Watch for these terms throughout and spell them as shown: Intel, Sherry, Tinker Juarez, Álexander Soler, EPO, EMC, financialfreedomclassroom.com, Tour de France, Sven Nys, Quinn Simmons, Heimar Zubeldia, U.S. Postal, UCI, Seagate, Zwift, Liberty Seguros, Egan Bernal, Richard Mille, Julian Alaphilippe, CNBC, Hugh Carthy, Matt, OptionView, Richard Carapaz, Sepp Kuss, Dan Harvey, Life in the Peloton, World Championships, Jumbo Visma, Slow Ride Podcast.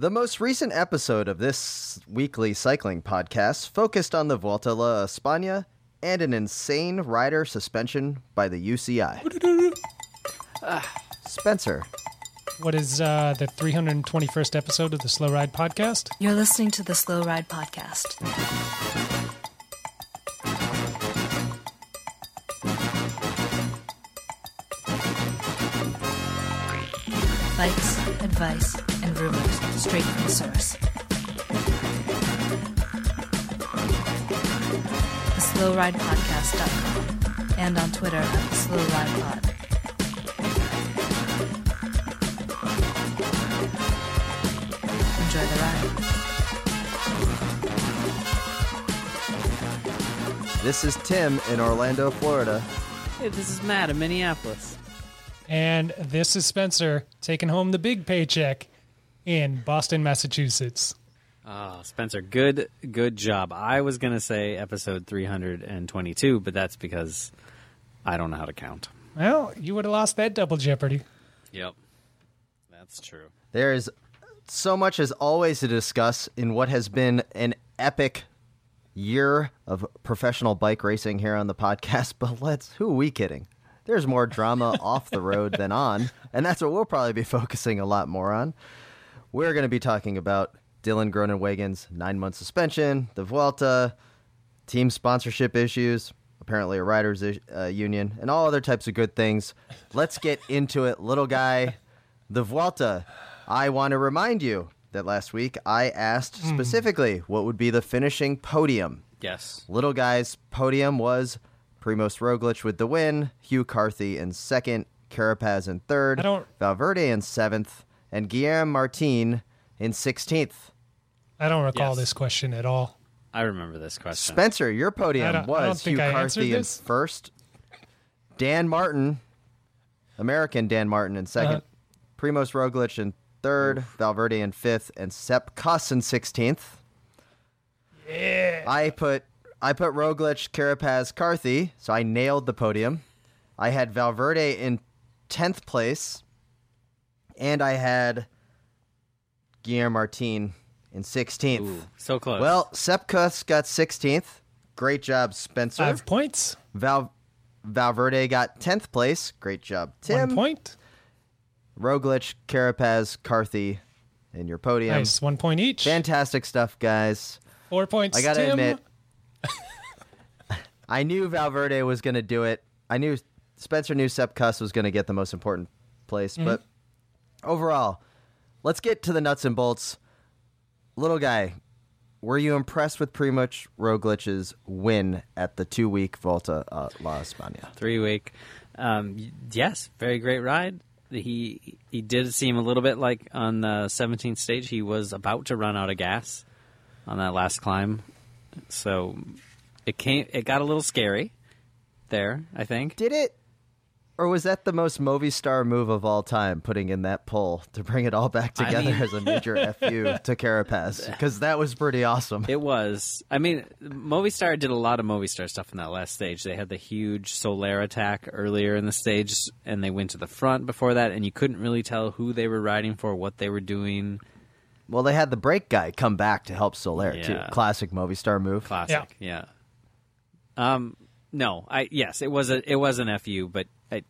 The most recent episode of this weekly cycling podcast focused on the Vuelta a la España and an insane rider suspension by the UCI. Spencer. What is the 321st episode of the Slow Ride Podcast? You're listening to the Slow Ride Podcast. Bikes, advice, and rumors straight from the source. The SlowRidePodcast.com and on Twitter at the SlowRidePod. Enjoy the ride. This is Tim in Orlando, Florida. Hey, this is Matt in Minneapolis. And this is Spencer taking home the big paycheck in Boston, Massachusetts. Ah, Spencer, good job. I was going to say episode 322, but that's because I don't know how to count. Well, you would have lost that double jeopardy. Yep, that's true. There is so much as always to discuss in what has been an epic year of professional bike racing here on the podcast, but who are we kidding? There's more drama off the road than on, and that's what we'll probably be focusing a lot more on. We're going to be talking about Dylan Groenewegen's 9-month suspension, the Vuelta, team sponsorship issues, apparently a riders union, and all other types of good things. Let's get into it, little guy. The Vuelta. I want to remind you that last week I asked specifically what would be the finishing podium. Yes. Little guy's podium was Primoz Roglic with the win, Hugh Carthy in second, Carapaz in third, Valverde in seventh, and Guillaume Martin in 16th. I don't recall this question at all. I remember this question. Spencer, your podium was Hugh Carthy in first, Dan Martin, American Dan Martin in second, Primoz Roglic in third, Valverde in fifth, and Sepp Kuss in 16th. Yeah. I put Roglic, Carapaz, Carthy, so I nailed the podium. I had Valverde in 10th place, and I had Guillaume Martin in 16th. Ooh, so close. Well, Sepp Kuss got 16th. Great job, Spencer. 5 points. Valverde got 10th place. Great job, Tim. 1 point. Roglic, Carapaz, Carthy in your podium. Nice, 1 point each. Fantastic stuff, guys. 4 points, I gotta admit. I knew Valverde was going to do it. I knew Spencer knew Sepp Kuss was going to get the most important place. Mm-hmm. But overall, let's get to the nuts and bolts. Little guy, were you impressed with Primoz Roglic's win at the 2-week Vuelta a la España? 3-week. Yes, very great ride. He did seem a little bit like on the 17th stage. He was about to run out of gas on that last climb. So it got a little scary there, I think. Did it? Or was that the most Movistar move of all time, putting in that pole to bring it all back together as a major FU to Carapaz? Because that was pretty awesome. It was. I mean, Movistar did a lot of Movistar stuff in that last stage. They had the huge Soler attack earlier in the stage, and they went to the front before that, and you couldn't really tell who they were riding for, what they were doing. Well, they had the brake guy come back to help Soler, too. Classic Movistar move. Classic, yeah. It was an FU, but I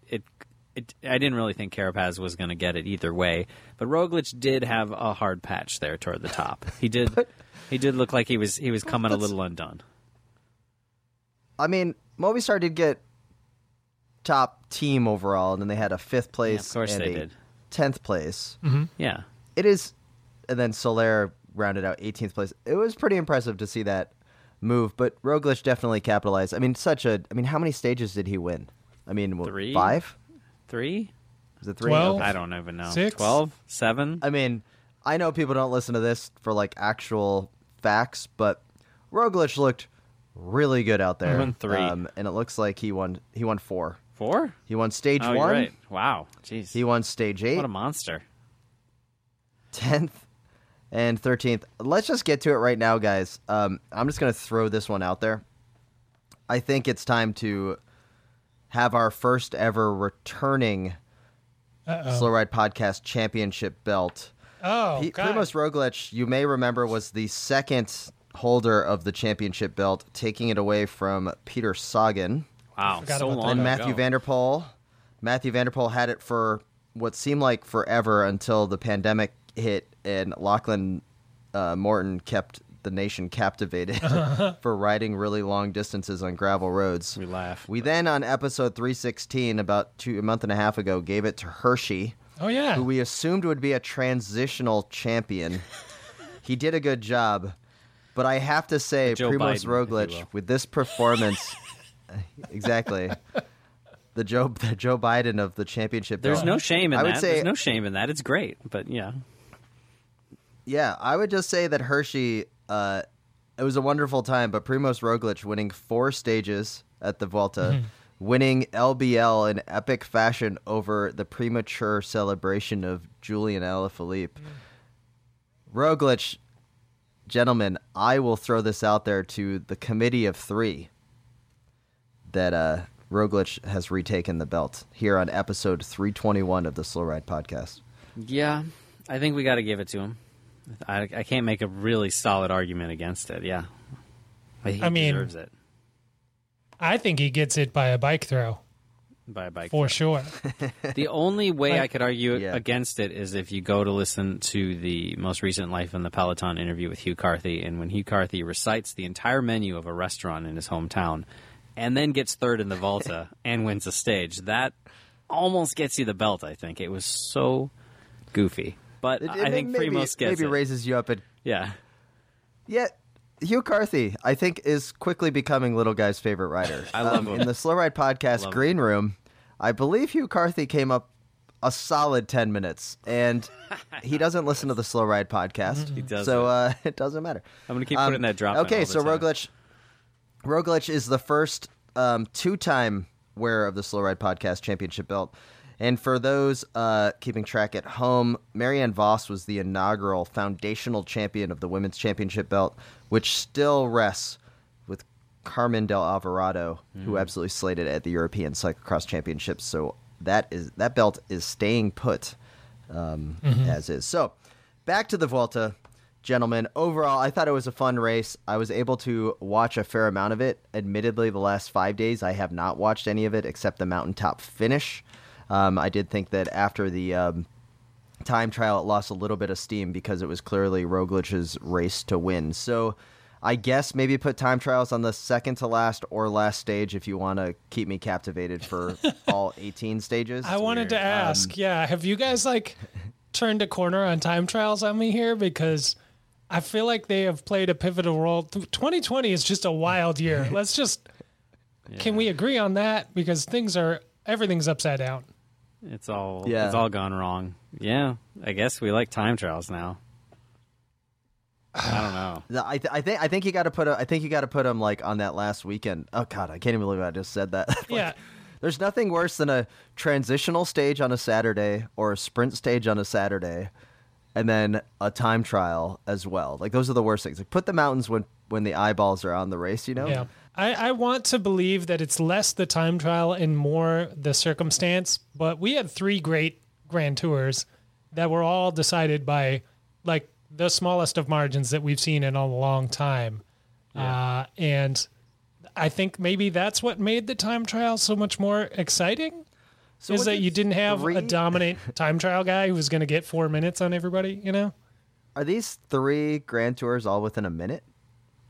didn't really think Carapaz was going to get it either way. But Roglic did have a hard patch there toward the top. He did. He did look like he was coming a little undone. I mean, Movistar did get top team overall, and then they had a fifth place. Yeah, of course, and they did 10th place. Mm-hmm. Yeah, it is. And then Soler rounded out 18th place. It was pretty impressive to see that move, but Roglic definitely capitalized. I mean, how many stages did he win? I mean, three? Five? Three? Is it three? 12? I don't even know. 6? 12? 7? I mean, I know people don't listen to this for, like, actual facts, but Roglic looked really good out there. He won 3. And it looks like he won 4. 4? He won stage 1. You're right. Wow. Jeez. He won stage 8. What a monster. 10th. And 13th. Let's just get to it right now, guys. I'm just going to throw this one out there. I think it's time to have our first ever returning Slow Ride Podcast Championship belt. Oh, Primoz Roglic, you may remember, was the second holder of the championship belt, taking it away from Peter Sagan. Wow, so long. And Mathieu van der Poel had it for what seemed like forever until the pandemic hit, and Lachlan Morton kept the nation captivated for riding really long distances on gravel roads. We laugh. We then, on episode 316, a month and a half ago, gave it to Hershey. Oh, yeah. Who we assumed would be a transitional champion. He did a good job. But I have to say, Primoz Roglic, with this performance, exactly, the Joe Biden of the championship. There's no shame in that. There's no shame in that. It's great, but yeah. Yeah, I would just say that Hershey, it was a wonderful time, but Primoz Roglic winning 4 stages at the Vuelta, winning LBL in epic fashion over the premature celebration of Julian Alaphilippe. Roglic, gentlemen, I will throw this out there to the committee of 3 that Roglic has retaken the belt here on episode 321 of the Slow Ride Podcast. Yeah, I think we got to give it to him. I can't make a really solid argument against it. Yeah, he deserves it. I think he gets it by a bike throw. By a bike for throw. Sure. The only way I could argue against it is if you go to listen to the most recent Life in the Peloton interview with Hugh Carthy, and when Hugh Carthy recites the entire menu of a restaurant in his hometown and then gets third in the Volta and wins a stage, that almost gets you the belt, I think. It was so goofy. But I think Primoz gets it. Maybe raises you up. Yeah. Hugh Carthy, I think, is quickly becoming Little Guy's favorite rider. I love him. In the Slow Ride Podcast Green Room, I believe Hugh Carthy came up a solid 10 minutes, and he doesn't listen to the Slow Ride Podcast. He doesn't. So it doesn't matter. I'm going to keep putting that drop in. Okay, so Roglic is the first two-time wearer of the Slow Ride Podcast championship belt. And for those keeping track at home, Marianne Voss was the inaugural foundational champion of the Women's Championship belt, which still rests with Carmen del Alvarado, who absolutely slated it at the European Cyclocross Championships. So that belt is staying put as is. So back to the Vuelta, gentlemen. Overall, I thought it was a fun race. I was able to watch a fair amount of it. Admittedly, the last 5 days, I have not watched any of it except the mountaintop finish. I did think that after the time trial, it lost a little bit of steam because it was clearly Roglic's race to win. So I guess maybe put time trials on the second to last or last stage if you want to keep me captivated for all 18 stages. I wanted to ask, have you guys turned a corner on time trials on me here? Because I feel like they have played a pivotal role. 2020 is just a wild year. Let's just can we agree on that? Because everything's upside down. It's all gone wrong. Yeah, I guess we like time trials now. I don't know. I think you got to put them on that last weekend. Oh God, I can't even believe I just said that. There's nothing worse than a transitional stage on a Saturday or a sprint stage on a Saturday, and then a time trial as well. Those are the worst things. Put the mountains when the eyeballs are on the race. Yeah. I want to believe that it's less the time trial and more the circumstance, but we had 3 great Grand Tours that were all decided by the smallest of margins that we've seen in a long time. Yeah. And I think maybe that's what made the time trial so much more exciting, so is that you didn't have a dominant time trial guy who was going to get 4 minutes on everybody, Are these 3 Grand Tours all within a minute?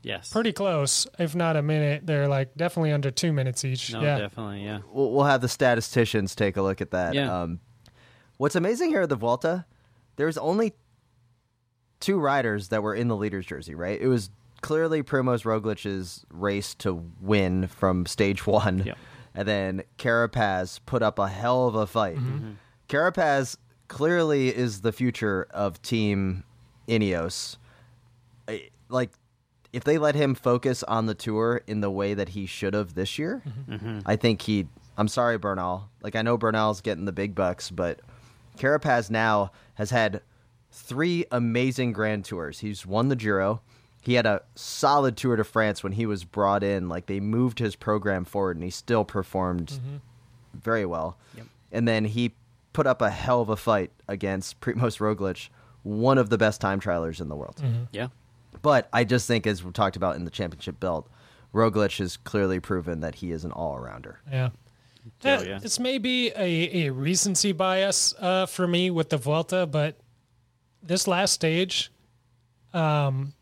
Yes. Pretty close, if not a minute. They're definitely under 2 minutes each. No, definitely, yeah. We'll have the statisticians take a look at that. Yeah. What's amazing here at the Vuelta, there's only 2 riders that were in the leader's jersey, right? It was clearly Primoz Roglic's race to win from stage 1. Yeah. And then Carapaz put up a hell of a fight. Mm-hmm. Carapaz clearly is the future of Team Ineos. If they let him focus on the Tour in the way that he should have this year, I think I'm sorry, Bernal. I know Bernal's getting the big bucks, but Carapaz now has had 3 amazing Grand Tours. He's won the Giro. He had a solid Tour de France when he was brought in. They moved his program forward, and he still performed very well. Yep. And then he put up a hell of a fight against Primoz Roglic, one of the best time trialers in the world. Mm-hmm. Yeah. But I just think, as we talked about in the championship belt, Roglic has clearly proven that he is an all-arounder. Yeah. Yeah. It's maybe a recency bias for me with the Vuelta, but this last stage, maybe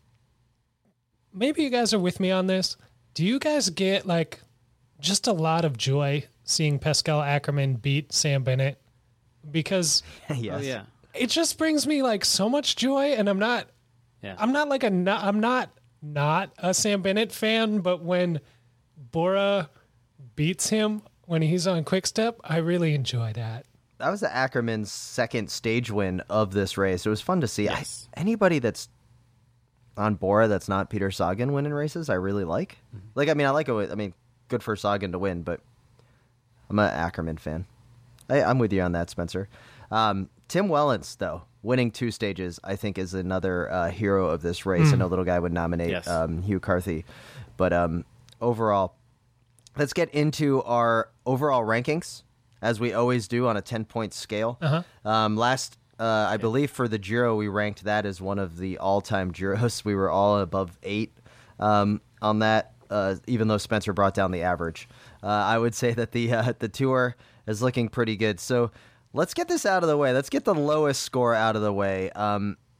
you guys are with me on this. Do you guys get, like, just a lot of joy seeing Pascal Ackerman beat Sam Bennett? Because yes. Oh, yeah. It just brings me, like, so much joy, and I'm not... Yeah. I'm not a Sam Bennett fan, but when Bora beats him when he's on Quick Step, I really enjoy that. That was the Ackerman's second stage win of this race. It was fun to see. Yes. Anybody that's on Bora that's not Peter Sagan winning races, I really like. Mm-hmm. Good for Sagan to win, but I'm an Ackerman fan. I'm with you on that, Spencer. Tim Wellens, though, winning two stages, I think, is another hero of this race. I know Little Guy would nominate Hugh Carthy. But overall, let's get into our overall rankings, as we always do on a 10-point scale. Uh-huh. I believe for the Giro, we ranked that as one of the all-time Giros. We were all above 8 on that, even though Spencer brought down the average. I would say that the Tour is looking pretty good. So let's get this out of the way. Let's get the lowest score out of the way.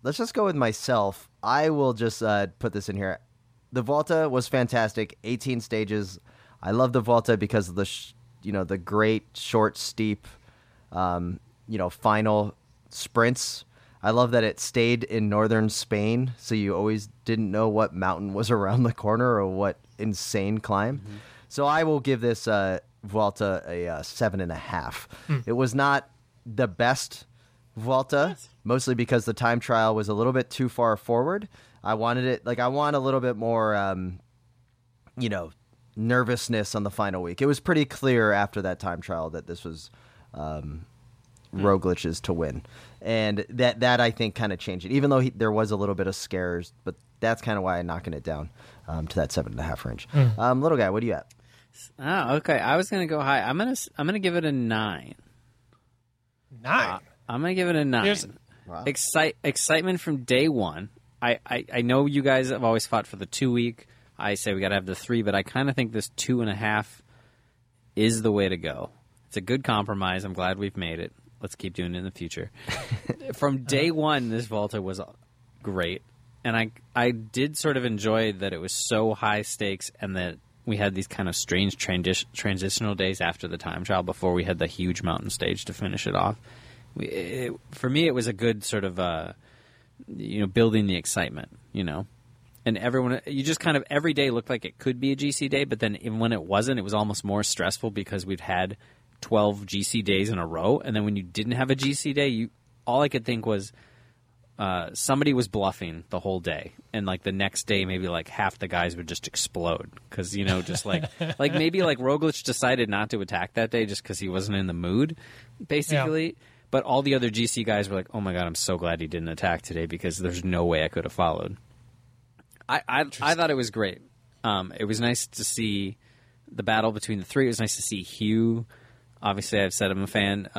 Let's just go with myself. I will just put this in here. The Vuelta was fantastic. 18 stages. I love the Vuelta because of the great short, steep, final sprints. I love that it stayed in northern Spain, so you always didn't know what mountain was around the corner or what insane climb. Mm-hmm. So I will give this Vuelta a 7.5. It was not the best Vuelta, mostly because the time trial was a little bit too far forward. I want a little bit more, nervousness on the final week. It was pretty clear after that time trial that this was Roglic's to win. And that I think kind of changed it, even though there was a little bit of scares, but that's kind of why I'm knocking it down to that 7.5 range. Mm. Little Guy, what do you at? Oh, okay. I was gonna go high. I'm gonna give it a 9. 9. I'm gonna give it a 9. Wow. Excitement from day one. I know you guys have always fought for the 2 week. I say we gotta have the 3, but I kind of think this 2.5 is the way to go. It's a good compromise. I'm glad we've made it. Let's keep doing it in the future. From day one, this Vuelta was great, and I did sort of enjoy that it was so high stakes and that we had these kind of strange transitional days after the time trial before we had the huge mountain stage to finish it off. For me, it was a good sort of, building the excitement, and everyone, you just kind of every day looked like it could be a GC day, but then even when it wasn't, it was almost more stressful because we've had 12 GC days in a row. And then when you didn't have a GC day, all I could think was, somebody was bluffing the whole day, and like the next day, maybe like half the guys would just explode because like maybe like Roglic decided not to attack that day just because he wasn't in the mood, basically. Yeah. But all the other GC guys were like, "Oh my god, I'm so glad he didn't attack today because there's no way I could have followed." I thought it was great. It was nice to see the battle between the three. It was nice to see Hugh. Obviously, I've said I'm a fan.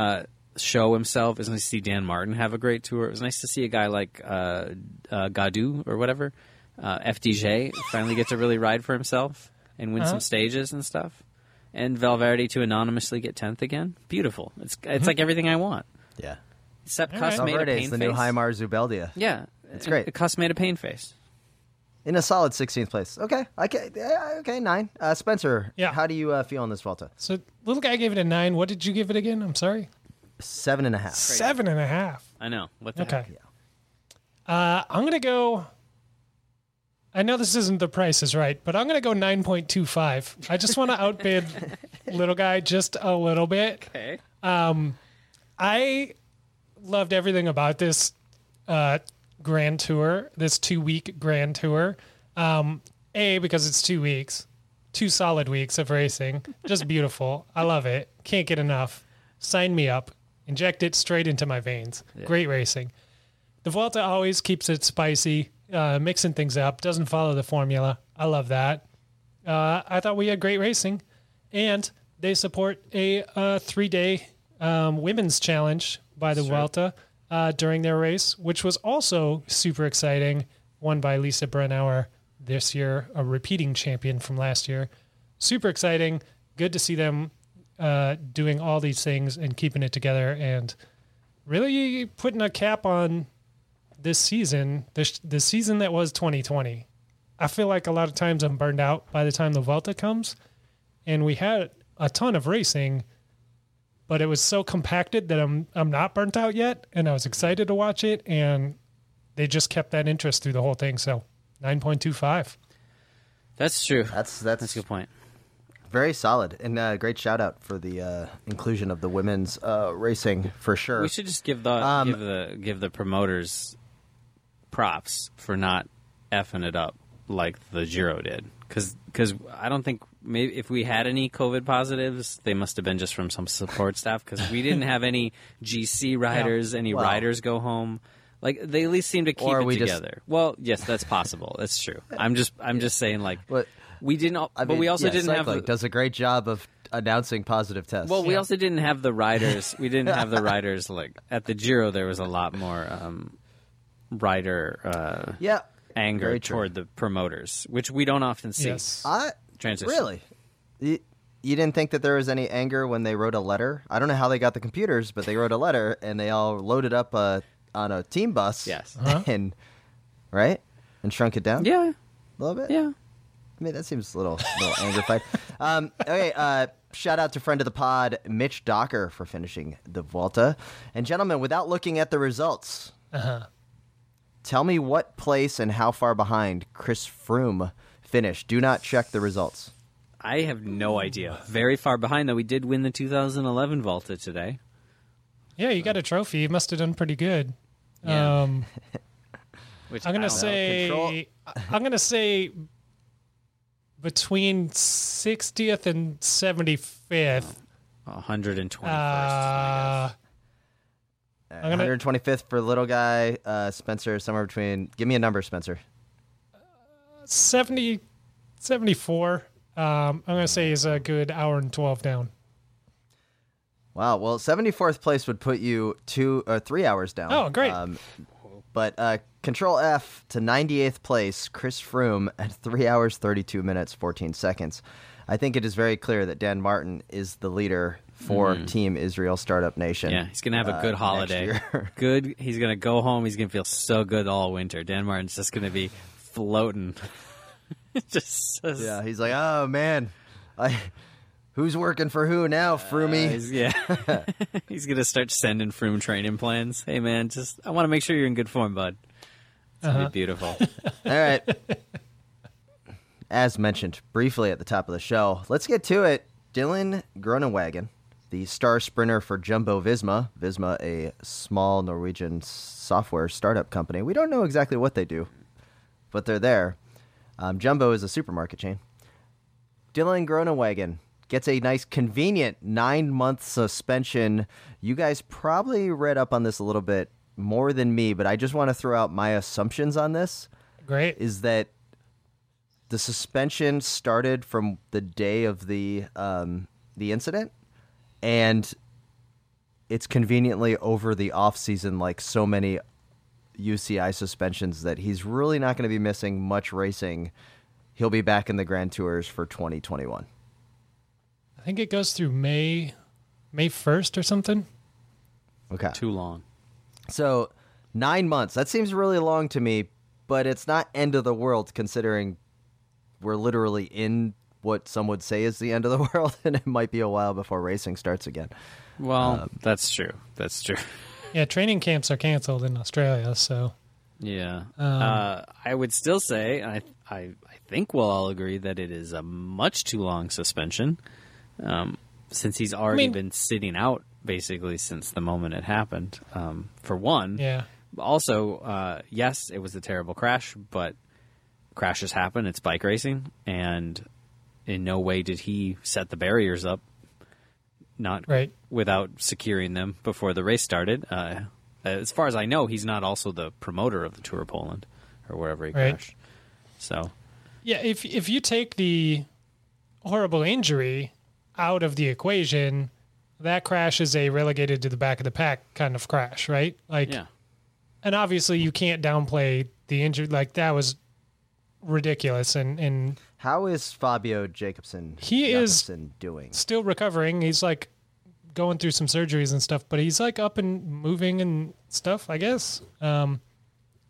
Show himself. It was nice to see Dan Martin have a great tour. It was nice to see a guy like Gadu or whatever, FDJ, finally get to really ride for himself and win some stages and stuff. And Valverde to anonymously get 10th again. Beautiful. It's like everything I want. Yeah. Sepp Kuss made Valverde a pain face. Valverde is the new Heimar Zubeldia. Yeah. It's great. Kuss made a pain face. In a solid 16th place. Okay. Okay, 9. Spencer, how do you feel on this Vuelta? So, Little Guy gave it a 9. What did you give it again? I'm sorry. 7.5. 7.5. I know. What the heck? Yeah. I'm going to go... I know this isn't The Price is Right, but I'm going to go 9.25. I just want to outbid Little Guy just a little bit. Okay. I loved everything about this Grand Tour, this 2-week Grand Tour. Because it's 2 weeks, 2 solid weeks of racing. Just beautiful. I love it. Can't get enough. Sign me up. Inject it straight into my veins. Yeah. Great racing. The Vuelta always keeps it spicy, mixing things up, doesn't follow the formula. I love that. I thought we had great racing. And they support a 3-day women's challenge by the Vuelta. during their race, which was also super exciting, won by Lisa Brennauer this year, a repeating champion from last year. Super exciting. Good to see them doing all these things and keeping it together and really putting a cap on this season, the season that was 2020. I feel like a lot of times I'm burned out by the time the Vuelta comes, and we had a ton of racing, but it was so compacted that I'm not burnt out yet, and I was excited to watch it, and they just kept that interest through the whole thing. So 9.25. That's true. That's a good point. Very solid, and great shout out for the inclusion of the women's racing for sure. We should just give the promoters props for not effing it up like the Giro did, because I don't think, maybe if we had any COVID positives, they must have been just from some support staff, because we didn't have any GC riders, riders go home. Like, they at least seem to keep it together. Well, yes, that's possible. That's true. I'm just saying, like. What? We didn't, we also didn't have. Does a great job of announcing positive tests. Well, we also didn't have the riders. We didn't have the riders like at the Giro. There was a lot more rider anger toward the promoters, which we don't often see. Yes. Really, you didn't think that there was any anger when they wrote a letter? I don't know how they got the computers, but they wrote a letter and they all loaded up on a team bus. Yes, and shrunk it down. Yeah, a little bit. Yeah. I mean, that seems a little angrified. Okay, shout out to friend of the pod, Mitch Docker, for finishing the Vuelta. And gentlemen, without looking at the results, tell me what place and how far behind Chris Froome finished. Do not check the results. I have no idea. Very far behind, though. We did win the 2011 Vuelta today. Yeah, you got a trophy. You must have done pretty good. Yeah. I'm going to say... Between 60th and 75th. 125st. 125th for little guy, Spencer, somewhere between. Give me a number, Spencer. 74. I'm going to say is a good hour and 12 down. Wow. Well, 74th place would put you 3 hours down. Oh, great. But Control F to 98th place, Chris Froome at 3 hours, 32 minutes, 14 seconds. I think it is very clear that Dan Martin is the leader for Team Israel Startup Nation. Yeah, he's going to have a good holiday. Good. He's going to go home. He's going to feel so good all winter. Dan Martin's just going to be floating. Yeah, he's like, oh, man, who's working for who now, Froomey? He's going to start sending Froome training plans. Hey, man, I want to make sure you're in good form, bud. It's going to be beautiful. All right. As mentioned briefly at the top of the show, let's get to it. Dylan Groenewegen, the star sprinter for Jumbo Visma. Visma, a small Norwegian software startup company. We don't know exactly what they do, but they're there. Jumbo is a supermarket chain. Dylan Groenewegen gets a nice, convenient 9-month suspension. You guys probably read up on this a little bit more than me, but I just want to throw out my assumptions on this. Great. Is that the suspension started from the day of the incident, and it's conveniently over the off season, like so many UCI suspensions, that he's really not going to be missing much racing. He'll be back in the Grand Tours for 2021. I think it goes through May 1st or something. Okay. Too long. So 9 months, that seems really long to me, but it's not end of the world considering we're literally in what some would say is the end of the world, and it might be a while before racing starts again. Well, that's true. That's true. Yeah, training camps are canceled in Australia, so. Yeah. I would still say, I think we'll all agree that it is a much too long suspension since he's already been sitting out. Basically since the moment it happened, for one. Yeah. Also, yes, it was a terrible crash, but crashes happen. It's bike racing, and in no way did he set the barriers up, without securing them before the race started. As far as I know, he's not also the promoter of the Tour of Poland or wherever he crashed. So, yeah, if you take the horrible injury out of the equation, that crash is a relegated to the back of the pack kind of crash, right? Like, yeah. And obviously you can't downplay the injury. Like, that was ridiculous. And how is Fabio Jakobsen? He Jakobsen is doing still recovering. He's like going through some surgeries and stuff, but he's like up and moving and stuff, I guess.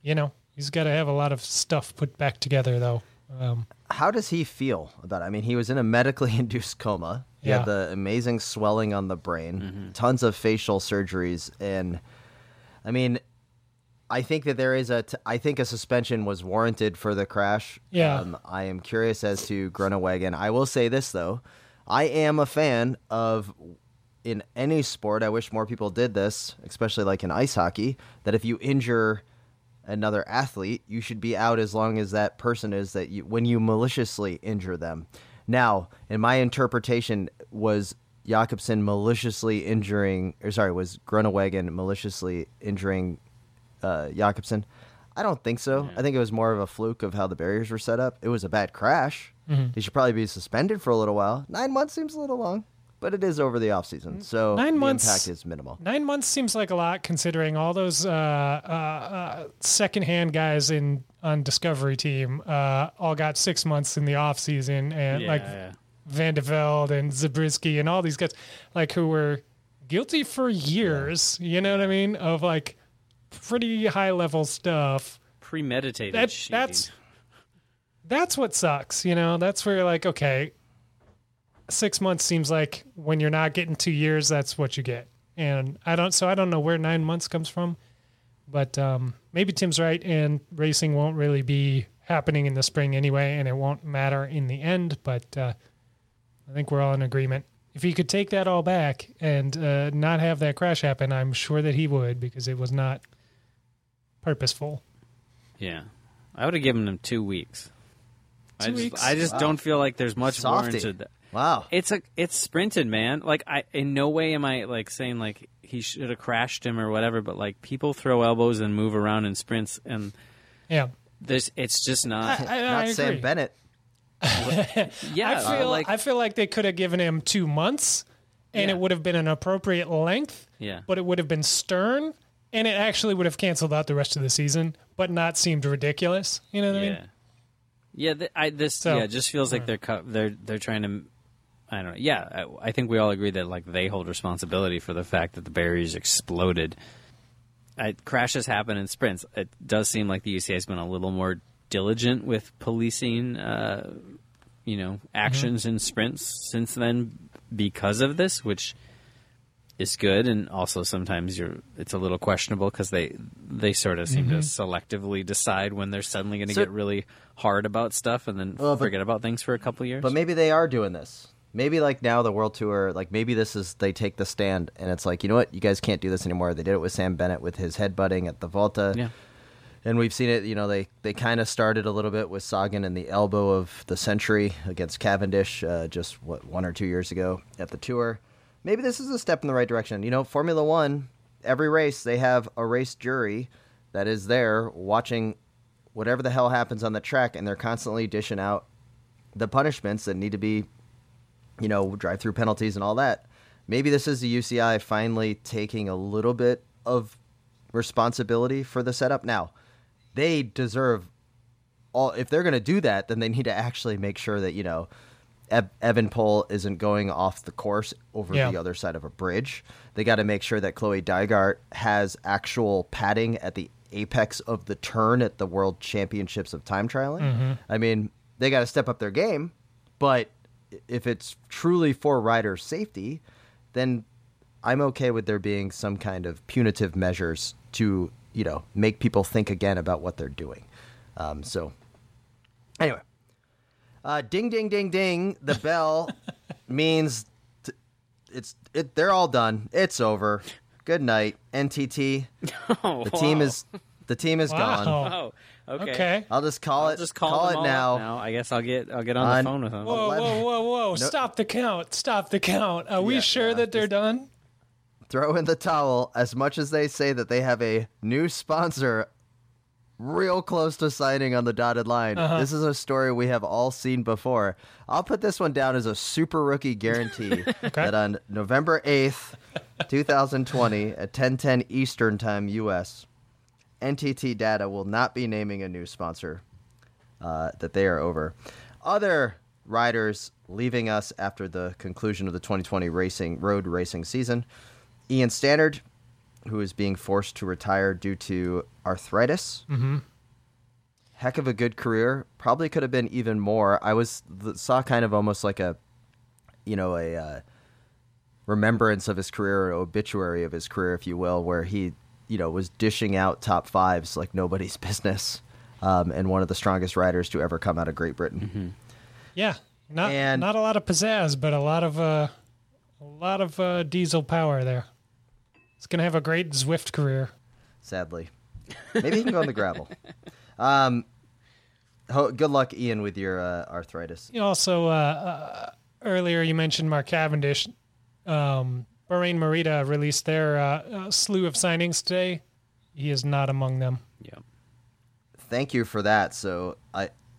You know, he's got to have a lot of stuff put back together, though. How does he feel about it? I mean, he was in a medically induced coma. He had the amazing swelling on the brain, tons of facial surgeries. And I mean, I think that there is I think a suspension was warranted for the crash. Yeah. I am curious as to Groenewegen. I will say this, though. I am a fan of, in any sport, I wish more people did this, especially like in ice hockey, that if you injure another athlete, you should be out as long as that person is that you, when you maliciously injure them. Now, in my interpretation, was Jakobsen maliciously injuring, or sorry, was Groenewegen maliciously injuring Jakobsen? I don't think so. Yeah. I think it was more of a fluke of how the barriers were set up. It was a bad crash. Mm-hmm. He should probably be suspended for a little while. 9 months seems a little long, but it is over the offseason, so the impact is minimal. 9 months seems like a lot considering all those secondhand guys on Discovery Team all got 6 months in the offseason, and Van de Velde and Zabriskie and all these guys like who were guilty for years, you know what I mean, of like pretty high-level stuff. Premeditated shit. That's what sucks, you know? That's where you're like, okay, 6 months seems like when you're not getting 2 years, that's what you get. And I don't know where 9 months comes from, but maybe Tim's right. And racing won't really be happening in the spring anyway, and it won't matter in the end. But I think we're all in agreement. If he could take that all back and not have that crash happen, I'm sure that he would, because it was not purposeful. Yeah. I would have given him 2 weeks. I just don't feel like there's much warranted. Wow. It's sprinted, man. Like, in no way am I like saying like he should have crashed him or whatever, but like people throw elbows and move around in sprints, and it's just not. I agree. Sam Bennett. Yeah, I feel like they could have given him 2 months, and it would have been an appropriate length. Yeah, but it would have been stern, and it actually would have canceled out the rest of the season, but not seemed ridiculous. You know what I mean? Yeah, it just feels like they're trying to. I don't know. Yeah, I think we all agree that like they hold responsibility for the fact that the barriers exploded. Crashes happen in sprints. It does seem like the UCI has been a little more diligent with policing actions in sprints since then because of this, which is good, and also sometimes it's a little questionable because they sort of seem to selectively decide when they're suddenly going to get really hard about stuff and then forget about things for a couple years. But maybe they are doing this. Maybe like now the World Tour, like maybe this is they take the stand and it's like, you know what, you guys can't do this anymore. They did it with Sam Bennett with his headbutting at the Volta. Yeah. And we've seen it, you know, they kind of started a little bit with Sagan and the elbow of the century against Cavendish just, 1 or 2 years ago at the Tour. Maybe this is a step in the right direction. You know, Formula One, every race, they have a race jury that is there watching whatever the hell happens on the track, and they're constantly dishing out the punishments that need to be, you know, drive-through penalties and all that. Maybe this is the UCI finally taking a little bit of responsibility for the setup now. They deserve all. If they're going to do that, then they need to actually make sure that, you know, Evan Pohl isn't going off the course over the other side of a bridge. They got to make sure that Chloe Dygaard has actual padding at the apex of the turn at the World Championships of Time Trialing. Mm-hmm. I mean, they got to step up their game, but if it's truly for rider safety, then I'm okay with there being some kind of punitive measures to, you know, make people think again about what they're doing. So anyway, ding, ding, ding, ding. The bell means they're all done. It's over. Good night, NTT. The team is gone. Wow. Okay. I'll just call it now. I guess I'll get on the phone with them. Whoa. Stop the count. Are we sure that they're done? Throw in the towel. As much as they say that they have a new sponsor real close to signing on the dotted line. This is a story we have all seen before. I'll put this one down as a super rookie guarantee that on November 8th, 2020, at 10:10 Eastern Time U.S., NTT Data will not be naming a new sponsor that they are over. Other riders leaving us after the conclusion of the 2020 road racing season. Ian Stannard, who is being forced to retire due to arthritis. Heck of a good career. Probably could have been even more. I saw kind of almost like a remembrance of his career, or obituary of his career, if you will, where he, was dishing out top fives like nobody's business, and one of the strongest riders to ever come out of Great Britain. Yeah, not a lot of pizzazz, but a lot of diesel power there. He's going to have a great Zwift career. Sadly. Maybe he can go on the gravel. Good luck, Ian, with your arthritis. Also, earlier you mentioned Mark Cavendish. Bahrain Merida released their slew of signings today. He is not among them. Yeah. Thank you for that. So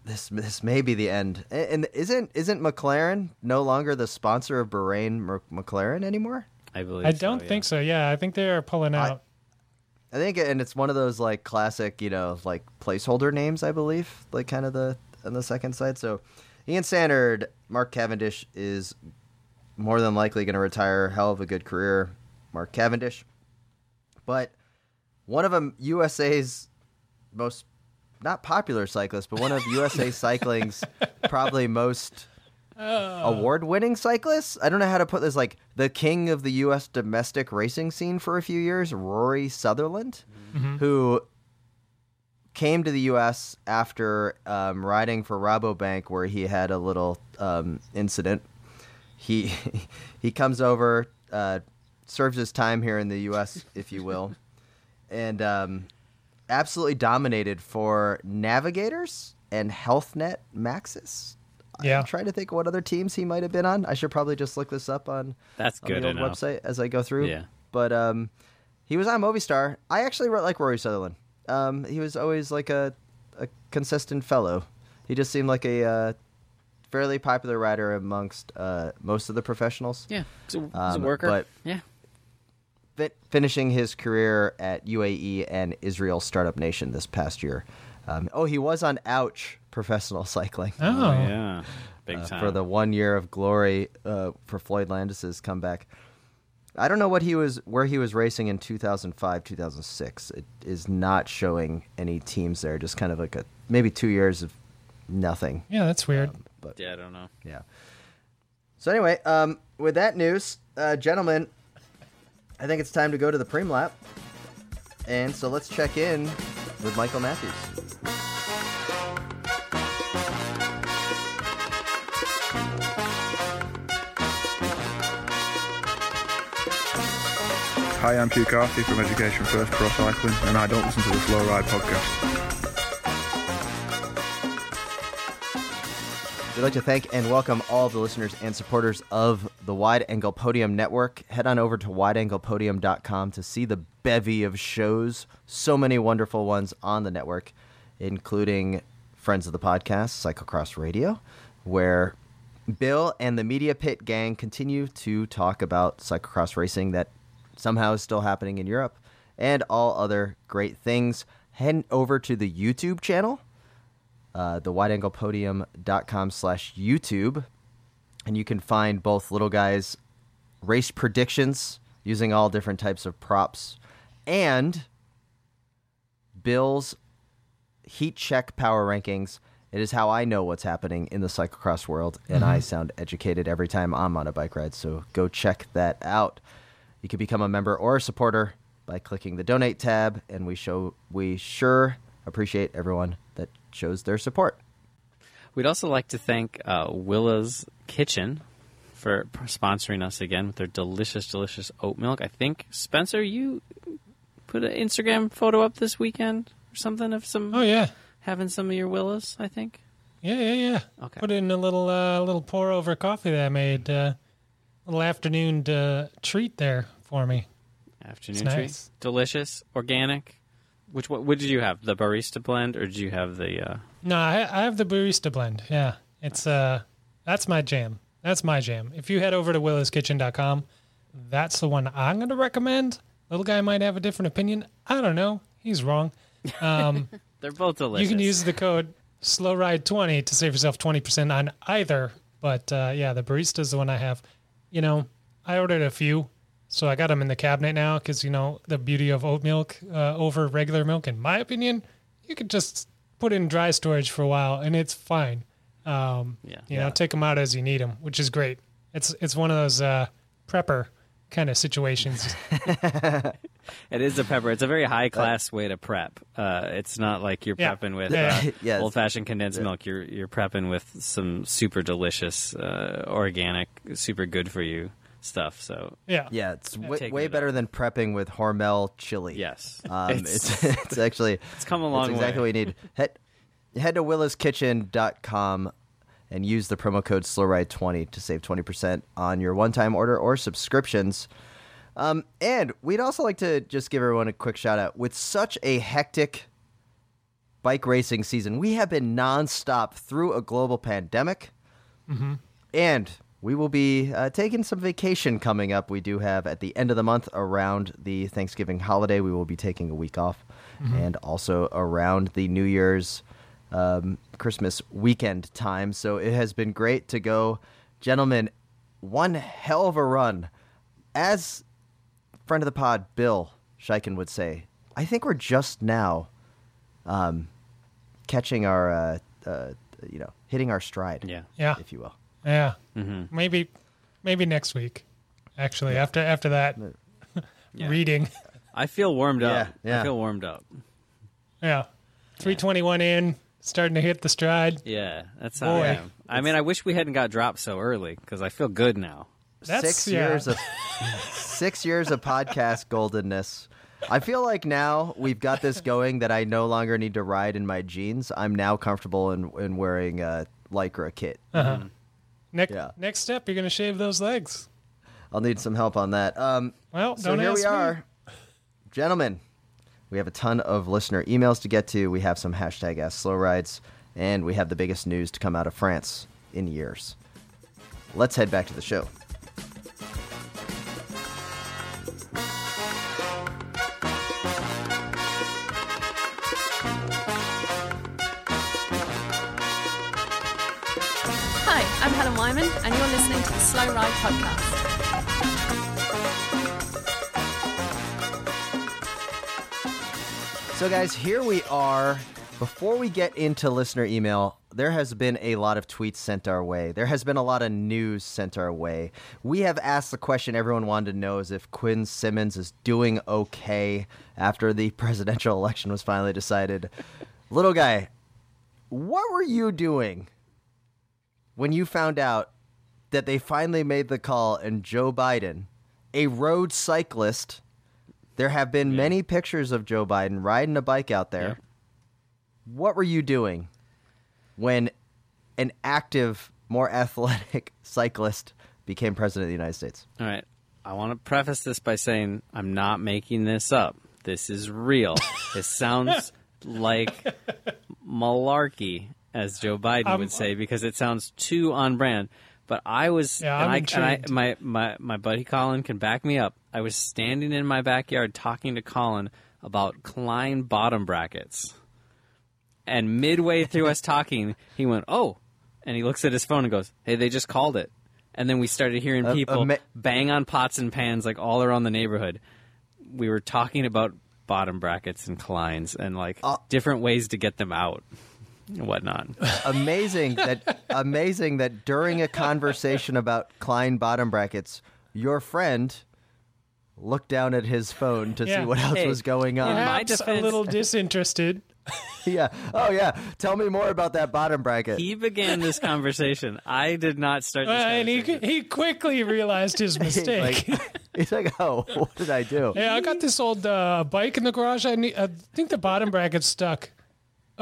this may be the end. And isn't McLaren no longer the sponsor of Bahrain McLaren anymore? I don't think so. Yeah, I think they are pulling out. I think, and it's one of those like classic, like placeholder names, I believe, like kind of on the second side. So Ian Stannard, Mark Cavendish is more than likely going to retire. Hell of a good career, Mark Cavendish. But one of USA's most, not popular cyclists, but one of USA Cycling's probably most... award-winning cyclists? I don't know how to put this. Like the king of the U.S. domestic racing scene for a few years, Rory Sutherland, who came to the U.S. after riding for Rabobank, where he had a little incident. He comes over, serves his time here in the U.S., if you will, and absolutely dominated for Navigators and HealthNet Maxis. Yeah. I'm trying to think of what other teams he might have been on. I should probably just look this up on the old website as I go through. Yeah. But he was on Movistar. I actually like Rory Sutherland. He was always like a consistent fellow. He just seemed like a fairly popular rider amongst most of the professionals. Yeah, he's a worker. But yeah. Finishing his career at UAE and Israel Startup Nation this past year. He was on Ouch Professional Cycling. Oh, yeah. Big time. For the 1 year of glory for Floyd Landis' comeback. I don't know where he was racing in 2005, 2006. It is not showing any teams there, just kind of like maybe 2 years of nothing. Yeah, that's weird. I don't know. Yeah. So anyway, with that news, gentlemen, I think it's time to go to the Prem Lap. And so let's check in with Michael Matthews. Hi, I'm Hugh Carthy from Education First Pro Cycling, and I don't listen to the Slow Ride Podcast. We'd like to thank and welcome all the listeners and supporters of the Wide Angle Podium Network. Head on over to wideanglepodium.com to see the bevy of shows, so many wonderful ones on the network, including Friends of the Podcast, Cyclocross Radio, where Bill and the Media Pit gang continue to talk about cyclocross racing that somehow is still happening in Europe, and all other great things. Head over to the YouTube channel, the wideanglepodium.com/YouTube, and you can find both Little Guy's race predictions using all different types of props and Bill's heat check power rankings. It is how I know what's happening in the cyclocross world, and I sound educated every time I'm on a bike ride, so go check that out. You can become a member or a supporter by clicking the Donate tab, and we sure appreciate everyone that shows their support. We'd also like to thank Willa's Kitchen for sponsoring us again with their delicious, delicious oat milk. I think, Spencer, you put an Instagram photo up this weekend or something of some... Oh, yeah. Having some of your Willa's, I think. Yeah. Okay. Put in a little pour-over coffee that I made... little afternoon treat there for me. Afternoon treat. Nice. Delicious, organic, Which did you have? The barista blend, or did you have the? No, I have the barista blend. Yeah, it's that's my jam. That's my jam. If you head over to willaskitchen.com, that's the one I'm going to recommend. Little guy might have a different opinion. I don't know. He's wrong. They're both delicious. You can use the code SLOWRIDE20 to save yourself 20% on either. But yeah, the barista is the one I have. You know, I ordered a few, so I got them in the cabinet now because, you know, the beauty of oat milk over regular milk, in my opinion, you could just put in dry storage for a while and it's fine. You know, take them out as you need them, which is great. It's one of those prepper kind of situations. It is a prepper. It's a very high-class way to prep. It's not like you're prepping with old-fashioned condensed milk. You're prepping with some super delicious, organic, super good-for-you stuff. So it's way better than prepping with Hormel chili. Yes. It's actually... It's come a long way. It's exactly what you need. Head to willaskitchen.com and use the promo code SLOWRIDE20 to save 20% on your one-time order or subscriptions. And we'd also like to just give everyone a quick shout out. With such a hectic bike racing season, we have been nonstop through a global pandemic, and we will be taking some vacation coming up. We do have at the end of the month around the Thanksgiving holiday, we will be taking a week off, and also around the New Year's Christmas weekend time. So it has been great to go. Gentlemen, one hell of a run. As friend of the pod, Bill Shiken would say, I think we're just now catching our, hitting our stride, if you will. Yeah. Mm-hmm. Maybe next week, actually, after that reading. I feel warmed up. Yeah. I feel warmed up. Yeah. 321 in, starting to hit the stride. Yeah, that's how I am. I mean, I wish we hadn't got dropped so early because I feel good now. That's, 6 years of 6 years of podcast goldenness. I feel like now we've got this going that I no longer need to ride in my jeans. I'm now comfortable in wearing a Lycra kit. Next step, you're going to shave those legs. I'll need some help on that. So don't ask me. Are. Gentlemen, we have a ton of listener emails to get to. We have some #AskSlowRides, and we have the biggest news to come out of France in years. Let's head back to the show. And you're listening to the Slow Ride Podcast. So guys, here we are. Before we get into listener email, there has been a lot of tweets sent our way. There has been a lot of news sent our way. We have asked the question everyone wanted to know is if Quinn Simmons is doing okay after the presidential election was finally decided. Little guy, what were you doing when you found out that they finally made the call and Joe Biden, a road cyclist, there have been many pictures of Joe Biden riding a bike out there. What were you doing when an active, more athletic cyclist became president of the United States? All right. I want to preface this by saying I'm not making this up. This is real. It sounds like malarkey, as Joe Biden would say, because it sounds too on brand. But I was, my buddy Colin can back me up. I was standing in my backyard talking to Colin about Klein bottom brackets. And midway through us talking, he went, oh, and he looks at his phone and goes, hey, they just called it. And then we started hearing people bang on pots and pans like all around the neighborhood. We were talking about bottom brackets and Kleins and like different ways to get them out and whatnot. Amazing that during a conversation about Klein bottom brackets, your friend looked down at his phone to see what else was going on. Perhaps a little disinterested. Tell me more about that bottom bracket. He began this conversation. I did not start this conversation. And he quickly realized his mistake. He's like, oh, what did I do? Yeah, I got this old bike in the garage. I think the bottom bracket's stuck.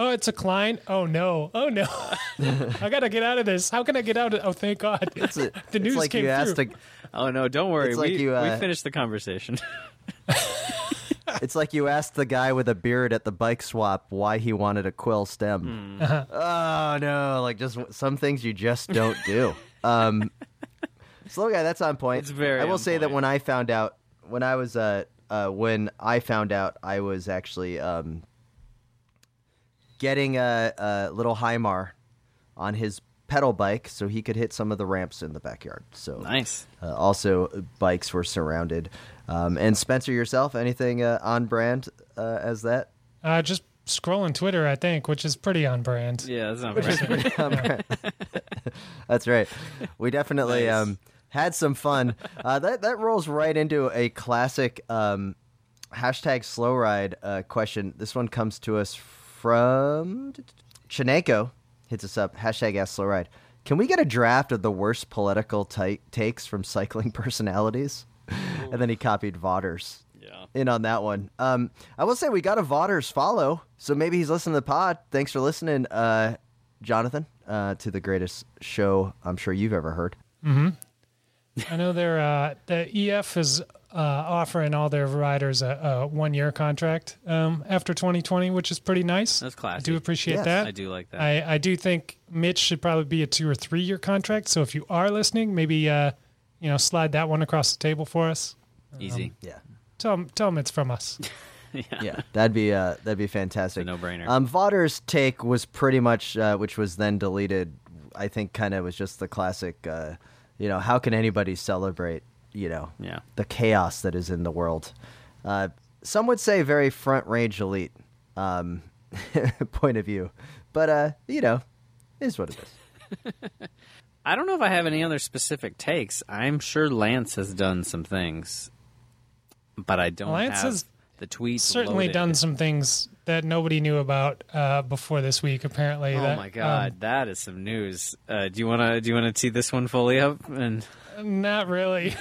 Oh, it's a Klein? Oh, no. I got to get out of this. How can I get out of... Oh, thank God. The news like came through. Oh, no, don't worry. We finished the conversation. It's like you asked the guy with a beard at the bike swap why he wanted a quill stem. Oh, no. Like, just some things you just don't do. Slow Guy, that's on point. It's very I will say that when I found out, when I was, I was actually getting a little Highmar on his pedal bike so he could hit some of the ramps in the backyard. So nice. Also, bikes were surrounded. And Spencer, yourself, anything on brand as that? Just scrolling Twitter, I think, which is pretty on brand. Yeah, that's on brand. On brand. That's right. We definitely had some fun. That rolls right into a classic hashtag slow ride question. This one comes to us from Chineko. Hits us up, hashtag Ask Slow Ride. Can we get a draft of the worst political takes from cycling personalities? And then he copied Vodders in on that one. I will say we got a Vodders follow, so maybe he's listening to the pod. Thanks for listening, Jonathan, to the greatest show I'm sure you've ever heard. I know they're, the EF is offering all their riders a one-year contract after 2020, which is pretty nice. That's classy. I do appreciate that. I do like that. I do think Mitch should probably be a 2 or 3 year contract. So if you are listening, maybe slide that one across the table for us. Easy. Yeah. Tell them it's from us. Yeah. That'd be fantastic. No brainer. Vodder's take was pretty much, which was then deleted. I think kind of was just the classic. How can anybody celebrate? The chaos that is in the world. Some would say very front range elite point of view, but is what it is. I don't know if I have any other specific takes. I'm sure Lance has done some things, but I don't have the tweets. Certainly loaded. Done some things that nobody knew about before this week. Apparently, my God, that is some news. Do you want to tee this one fully up? And not really.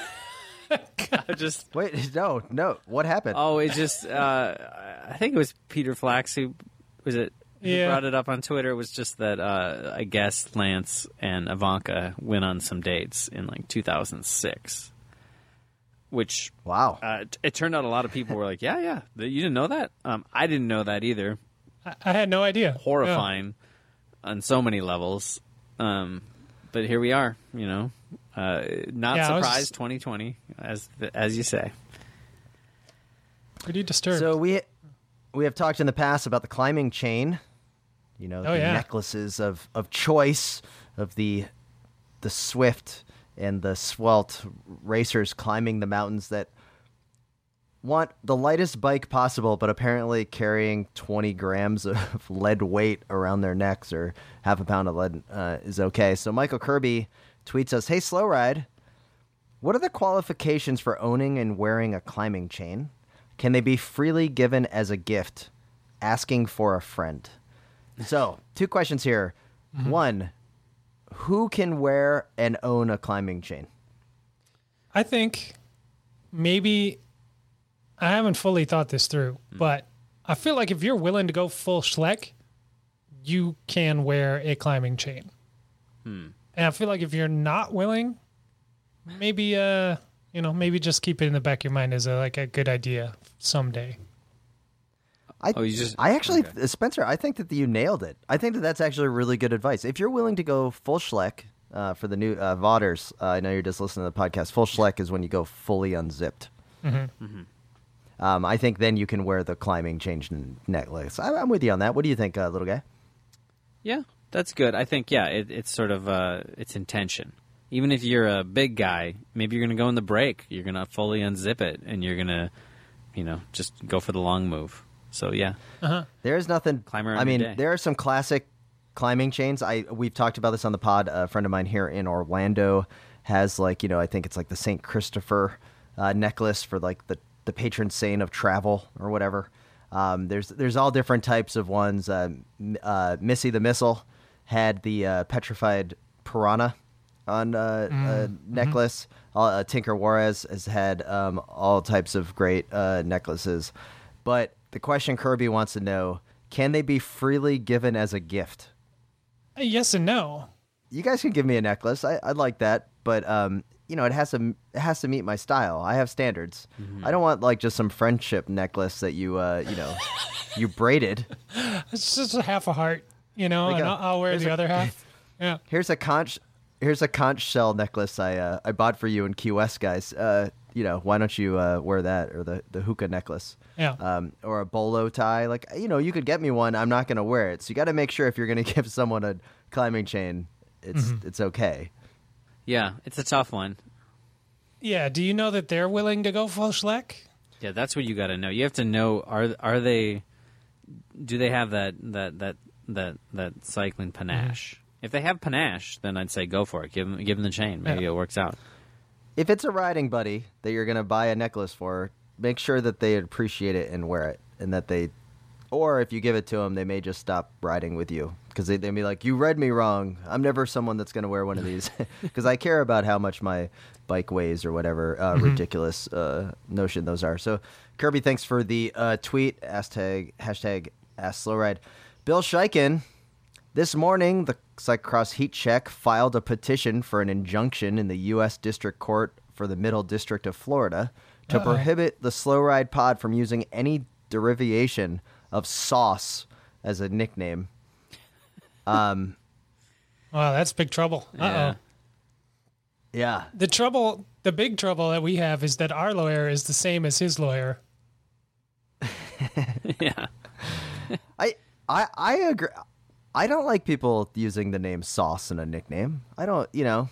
Just wait. No. What happened? Oh, it just. I think it was Peter Flax who was it. Who brought it up on Twitter. It was just that I guess Lance and Ivanka went on some dates in like 2006. Which wow! It turned out a lot of people were like, "Yeah, you didn't know that." I didn't know that either. I had no idea. Horrifying on so many levels. But here we are. Not surprised. 2020, as you say. Pretty disturbed. So we have talked in the past about the climbing chain, necklaces of choice of the swift and the svelte racers climbing the mountains that want the lightest bike possible, but apparently carrying 20 grams of lead weight around their necks or half a pound of lead is okay. So Michael Kirby tweets us, "Hey, Slow Ride, what are the qualifications for owning and wearing a climbing chain? Can they be freely given as a gift? Asking for a friend." So, 2 questions here. Mm-hmm. One, who can wear and own a climbing chain? I think maybe I haven't fully thought this through, but I feel like if you're willing to go full Schleck, you can wear a climbing chain. And I feel like if you're not willing, maybe maybe just keep it in the back of your mind as a good idea someday. Spencer, I think that you nailed it. I think that that's actually really good advice. If you're willing to go full Schleck for the new Vodders, I know you're just listening to the podcast. Full Schleck is when you go fully unzipped. Mm-hmm. Mm-hmm. I think then you can wear the climbing chain necklace. I'm with you on that. What do you think, little guy? Yeah. That's good. I think, it's sort of its intention. Even if you're a big guy, maybe you're going to go in the break. You're going to fully unzip it, and you're going to, just go for the long move. So, yeah. Uh-huh. There is nothing. There are some classic climbing chains. We've talked about this on the pod. A friend of mine here in Orlando has, I think it's like the St. Christopher necklace for, the patron saint of travel or whatever. There's all different types of ones. Missy the Missile had the petrified piranha on necklace. Mm-hmm. Tinker Juarez has had all types of great necklaces. But the question Kirby wants to know, can they be freely given as a gift? Yes and no. You guys can give me a necklace. I'd like that. But you know, it has to meet my style. I have standards. Mm-hmm. I don't want like just some friendship necklace that you you know you braided. It's just a half a heart, you know, like and I'll wear the other half. Yeah. Here's a conch shell necklace I bought for you in Key West, guys. You know, why don't you wear that or the hookah necklace? Yeah. Or a bolo tie. Like, you know, you could get me one. I'm not going to wear it. So you got to make sure if you're going to give someone a climbing chain, it's okay. Yeah, it's a tough one. Yeah. Do you know that they're willing to go full schleck? Yeah, that's what you got to know. You have to know, are they – do they have that cycling panache? Mm-hmm. If they have panache, then I'd say go for it. Give them the chain. Maybe it works out. If it's a riding buddy that you're going to buy a necklace for, make sure that they appreciate it and wear it, and that they, or if you give it to them, they may just stop riding with you because they'd be like, "You read me wrong. I'm never someone that's going to wear one of these because I care about how much my bike weighs or whatever ridiculous notion those are." So Kirby, thanks for the tweet. Hashtag Ask Slow Ride. Bill Shiken. This morning, the Cyclocross Heat Check filed a petition for an injunction in the U.S. District Court for the Middle District of Florida to prohibit the Slow Ride pod from using any derivation of sauce as a nickname. Wow, that's big trouble. Yeah. The big trouble that we have is that our lawyer is the same as his lawyer. Yeah. I agree. I don't like people using the name Sauce in a nickname. I don't, you know,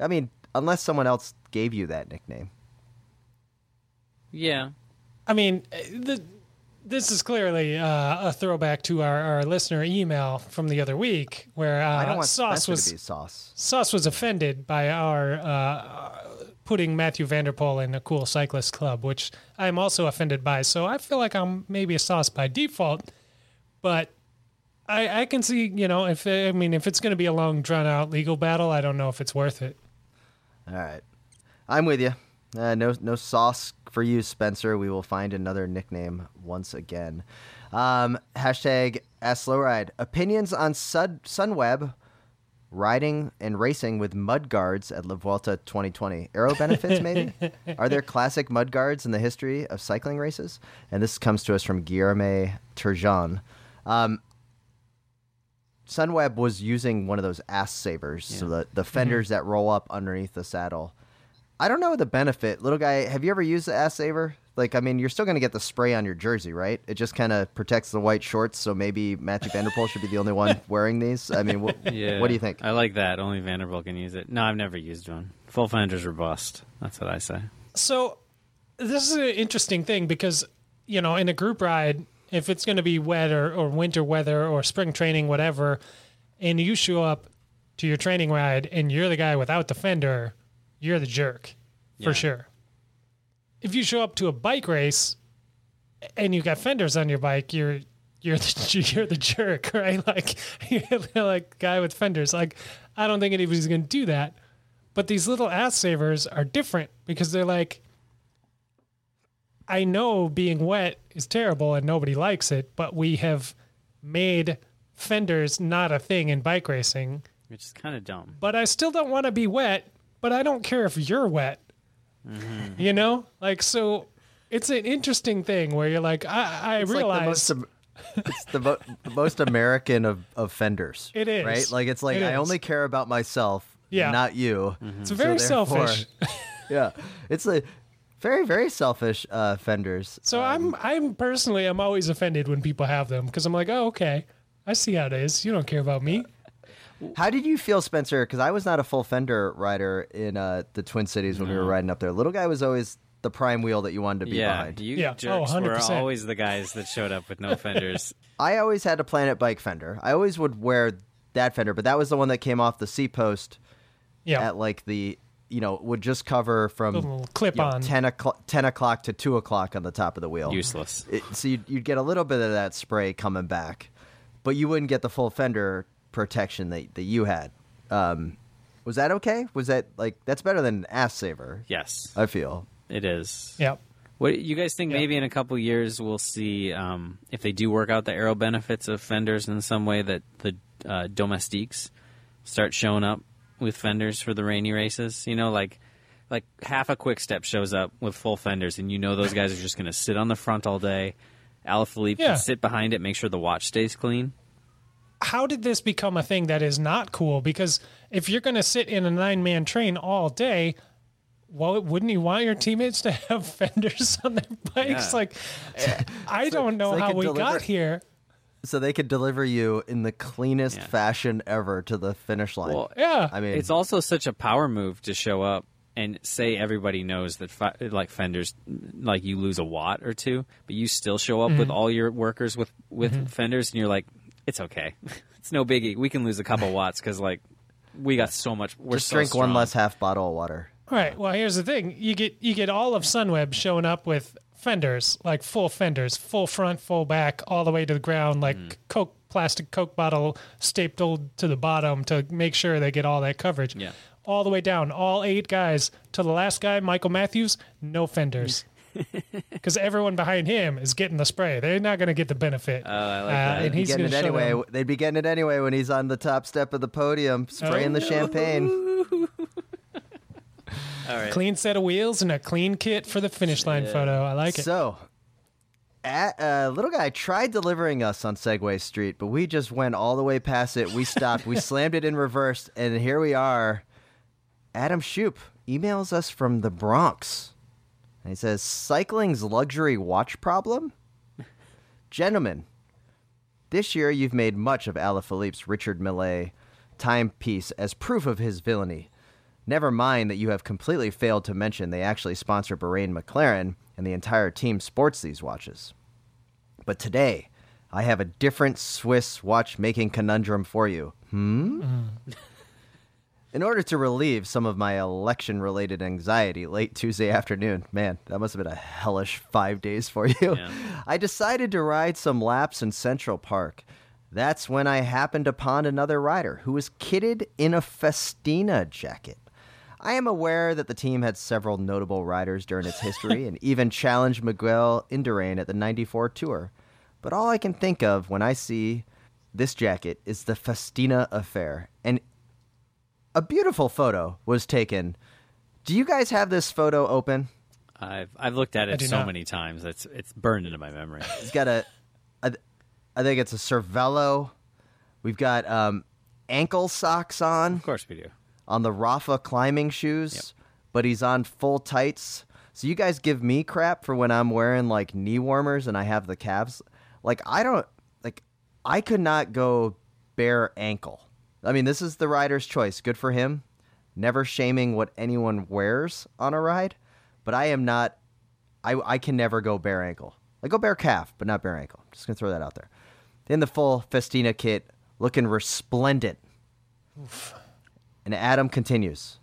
I mean, unless someone else gave you that nickname. Yeah. I mean, this is clearly a throwback to our listener email from the other week where I don't want Sauce was offended by our putting Mathieu van der Poel in a cool cyclist club, which I'm also offended by. So I feel like I'm maybe a Sauce by default, but... I can see, you know, if it's going to be a long, drawn-out legal battle, I don't know if it's worth it. All right. I'm with you. No sauce for you, Spencer. We will find another nickname once again. Hashtag Ask Slow Ride. Opinions on Sunweb riding and racing with mud guards at La Vuelta 2020. Aero benefits, maybe? Are there classic mud guards in the history of cycling races? And this comes to us from Guillermo Turgeon. Sunweb was using one of those ass savers, so the fenders that roll up underneath the saddle. I don't know the benefit. Little guy, have you ever used the ass saver? Like, I mean, you're still going to get the spray on your jersey, right? It just kind of protects the white shorts, so maybe Mathieu van der Poel should be the only one wearing these. I mean, what do you think? I like that. Only van der Poel can use it. No, I've never used one. Full fenders are bust. That's what I say. So this is an interesting thing because, you know, in a group ride, if it's going to be wet or winter weather or spring training, whatever, and you show up to your training ride and you're the guy without the fender, you're the jerk for sure. If you show up to a bike race and you got fenders on your bike, you're the jerk, right? Like you're like guy with fenders. Like I don't think anybody's going to do that. But these little ass savers are different because they're like, I know being wet is terrible and nobody likes it, but we have made fenders not a thing in bike racing. Which is kind of dumb. But I still don't want to be wet, but I don't care if you're wet. Mm-hmm. You know? Like, so it's an interesting thing where you're like, I realize... Like it's the most American of fenders. It is. Right? Like, it's like, I only care about myself, not you. Mm-hmm. It's very selfish. Yeah. It's like... Very, very selfish fenders. So I'm personally, I'm always offended when people have them because I'm like, oh, okay, I see how it is. You don't care about me. How did you feel, Spencer? Because I was not a full fender rider in the Twin Cities when we were riding up there. Little guy was always the prime wheel that you wanted to be behind. You jerks 100%. Were always the guys that showed up with no fenders. I always had a Planet Bike fender. I always would wear that fender, but that was the one that came off the C-post at like the... You know, would just cover from clip on 10 o'clock to 2 o'clock on the top of the wheel. Useless. So you'd get a little bit of that spray coming back, but you wouldn't get the full fender protection that you had. Was that okay? Was that like that's better than an ass saver? Yes, I feel it is. Yep. What you guys think? Yep. Maybe in a couple years we'll see if they do work out the aero benefits of fenders in some way that the domestiques start showing up with fenders for the rainy races, you know, like like half a quick step shows up with full fenders, and you know those guys are just going to sit on the front all day. Alaphilippe can sit behind it, make sure the watch stays clean. How did this become a thing that is not cool? Because if you're going to sit in a 9-man train all day, well, wouldn't you want your teammates to have fenders on their bikes? Yeah. Like, I don't know how we got here. So they could deliver you in the cleanest fashion ever to the finish line. Well, yeah. I mean, it's also such a power move to show up and say everybody knows that fenders, like you lose a watt or two, but you still show up with all your workers with fenders, and you're like, it's okay. It's no biggie. We can lose a couple watts because, like, we got so much. We're just so drink strong. One less half bottle of water. All right. Well, here's the thing. You get all of Sunweb showing up with fenders, like full fenders, full front, full back, all the way to the ground, like Coke, plastic Coke bottle stapled to the bottom to make sure they get all that coverage. Yeah. All the way down, all 8 guys, to the last guy, Michael Matthews, no fenders. Because everyone behind him is getting the spray. They're not going to get the benefit. Oh, I like that. And he's getting it anyway. They'd be getting it anyway when he's on the top step of the podium, spraying the champagne. All right. Clean set of wheels and a clean kit for the finish line photo. I like it. So, little guy tried delivering us on Segway Street, but we just went all the way past it. We stopped. We slammed it in reverse, and here we are. Adam Shoup emails us from the Bronx. And he says, cycling's luxury watch problem? Gentlemen, this year you've made much of Alaphilippe's Richard Mille timepiece as proof of his villainy. Never mind that you have completely failed to mention they actually sponsor Bahrain McLaren and the entire team sports these watches. But today, I have a different Swiss watchmaking conundrum for you. In order to relieve some of my election-related anxiety late Tuesday afternoon, man, that must have been a hellish 5 days for you, I decided to ride some laps in Central Park. That's when I happened upon another rider who was kitted in a Festina jacket. I am aware that the team had several notable riders during its history and even challenged Miguel Indurain at the '94 Tour. But all I can think of when I see this jacket is the Festina affair, and a beautiful photo was taken. Do you guys have this photo open? I've looked at it many times. It's burned into my memory. It's got I think it's a Cervelo. We've got ankle socks on. Of course we do. On the Rafa climbing shoes, but he's on full tights. So you guys give me crap for when I'm wearing like knee warmers and I have the calves. Like I could not go bare ankle. I mean, this is the rider's choice. Good for him. Never shaming what anyone wears on a ride. But I am not... I can never go bare ankle. I go bare calf, but not bare ankle. I'm just going to throw that out there. In the full Festina kit, looking resplendent. Oof. And Adam continues.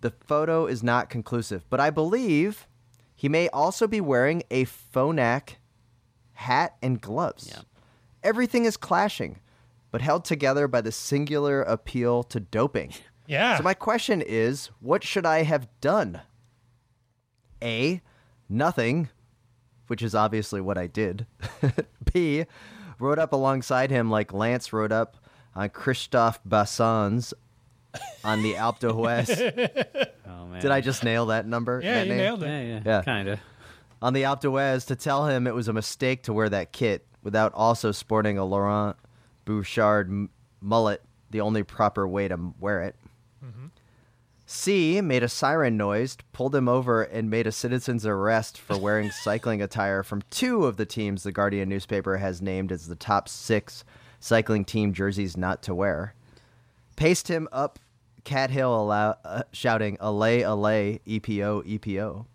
The photo is not conclusive, but I believe he may also be wearing a Phonak hat and gloves. Yeah. Everything is clashing, but held together by the singular appeal to doping. Yeah. So my question is, what should I have done? A, nothing, which is obviously what I did. B, rode up alongside him like Lance rode up on Christophe Basson's on the Alpe d'Huez. Oh, man. Did I just nail that number? Yeah, you nailed it. Yeah. Kind of. On the Alpe d'Huez to tell him it was a mistake to wear that kit without also sporting a Laurent Bouchard mullet, the only proper way to wear it. C, made a siren noise, pulled him over, and made a citizen's arrest for wearing cycling attire from 2 of the teams the Guardian newspaper has named as the top 6 cycling team jerseys not to wear. Paced him up Cat Hill shouting, "Allez, allez, EPO, EPO."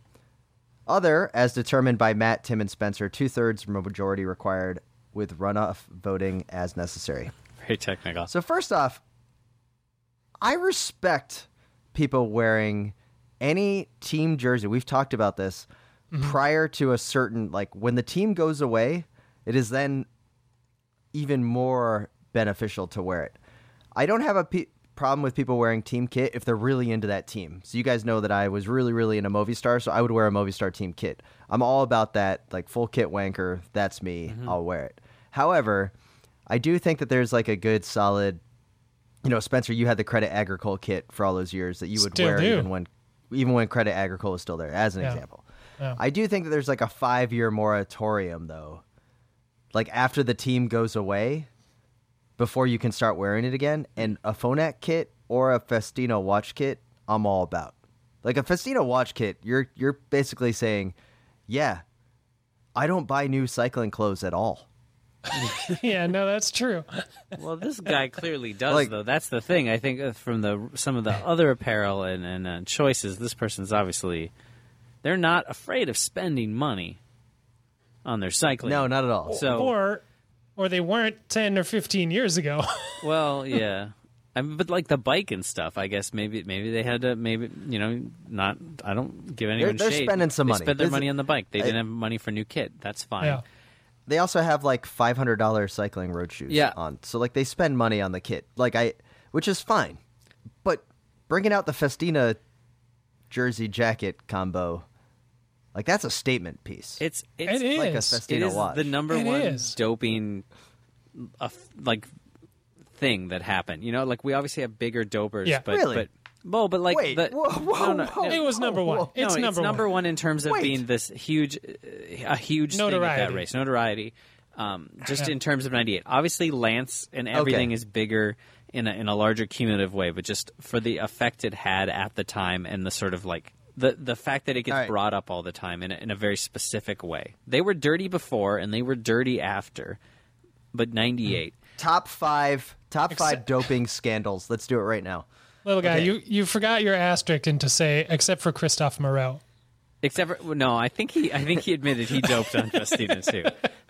Other, as determined by Matt, Tim, and Spencer, 2/3 majority required, with runoff voting as necessary. Very technical. So first off, I respect people wearing any team jersey. We've talked about this prior to a certain, like when the team goes away, it is then even more beneficial to wear it. I don't have a problem with people wearing team kit if they're really into that team. So you guys know that I was really, really into Movistar, so I would wear a Movistar team kit. I'm all about that, like full kit wanker. That's me. I'll wear it. However, I do think that there's like a good solid, Spencer, you had the Crédit Agricole kit for all those years that you would still wear even when even when Crédit Agricole is still there, as an example. Yeah. I do think that there's like a 5-year moratorium, though. Like, after the team goes away, before you can start wearing it again. And a Phonak kit or a Festino watch kit, I'm all about. Like, a Festino watch kit, you're basically saying, yeah, I don't buy new cycling clothes at all. Yeah, no, that's true. Well, this guy clearly does, like, though. That's the thing. I think from some of the other apparel and choices, this person's obviously, they're not afraid of spending money on their cycling. No, not at all. So, or they weren't 10 or 15 years ago. Well, yeah. I mean, but like the bike and stuff, I guess maybe they had to, not. I don't give anyone shade. They're spending some money. They spent their money on the bike. They didn't have money for new kit. That's fine. Yeah. They also have like $500 cycling road shoes on. So like they spend money on the kit, which is fine. But bringing out the Festina jersey jacket combo, like that's a statement piece. It is. Like a Festina watch. It is the number one doping thing that happened. You know, like we obviously have bigger dopers, It was number one. It's number one in terms of being this huge notoriety. Thing at that race. Notoriety. In terms of 98. Obviously, Lance and everything is bigger in a larger cumulative way, but just for the effect it had at the time and the sort of like the fact that it gets brought up all the time in a very specific way. They were dirty before and they were dirty after, but 98. Top five doping scandals. Let's do it right now. Little guy, you forgot your asterisk and to say except for Christophe Moreau. I think he admitted he doped on Festina too.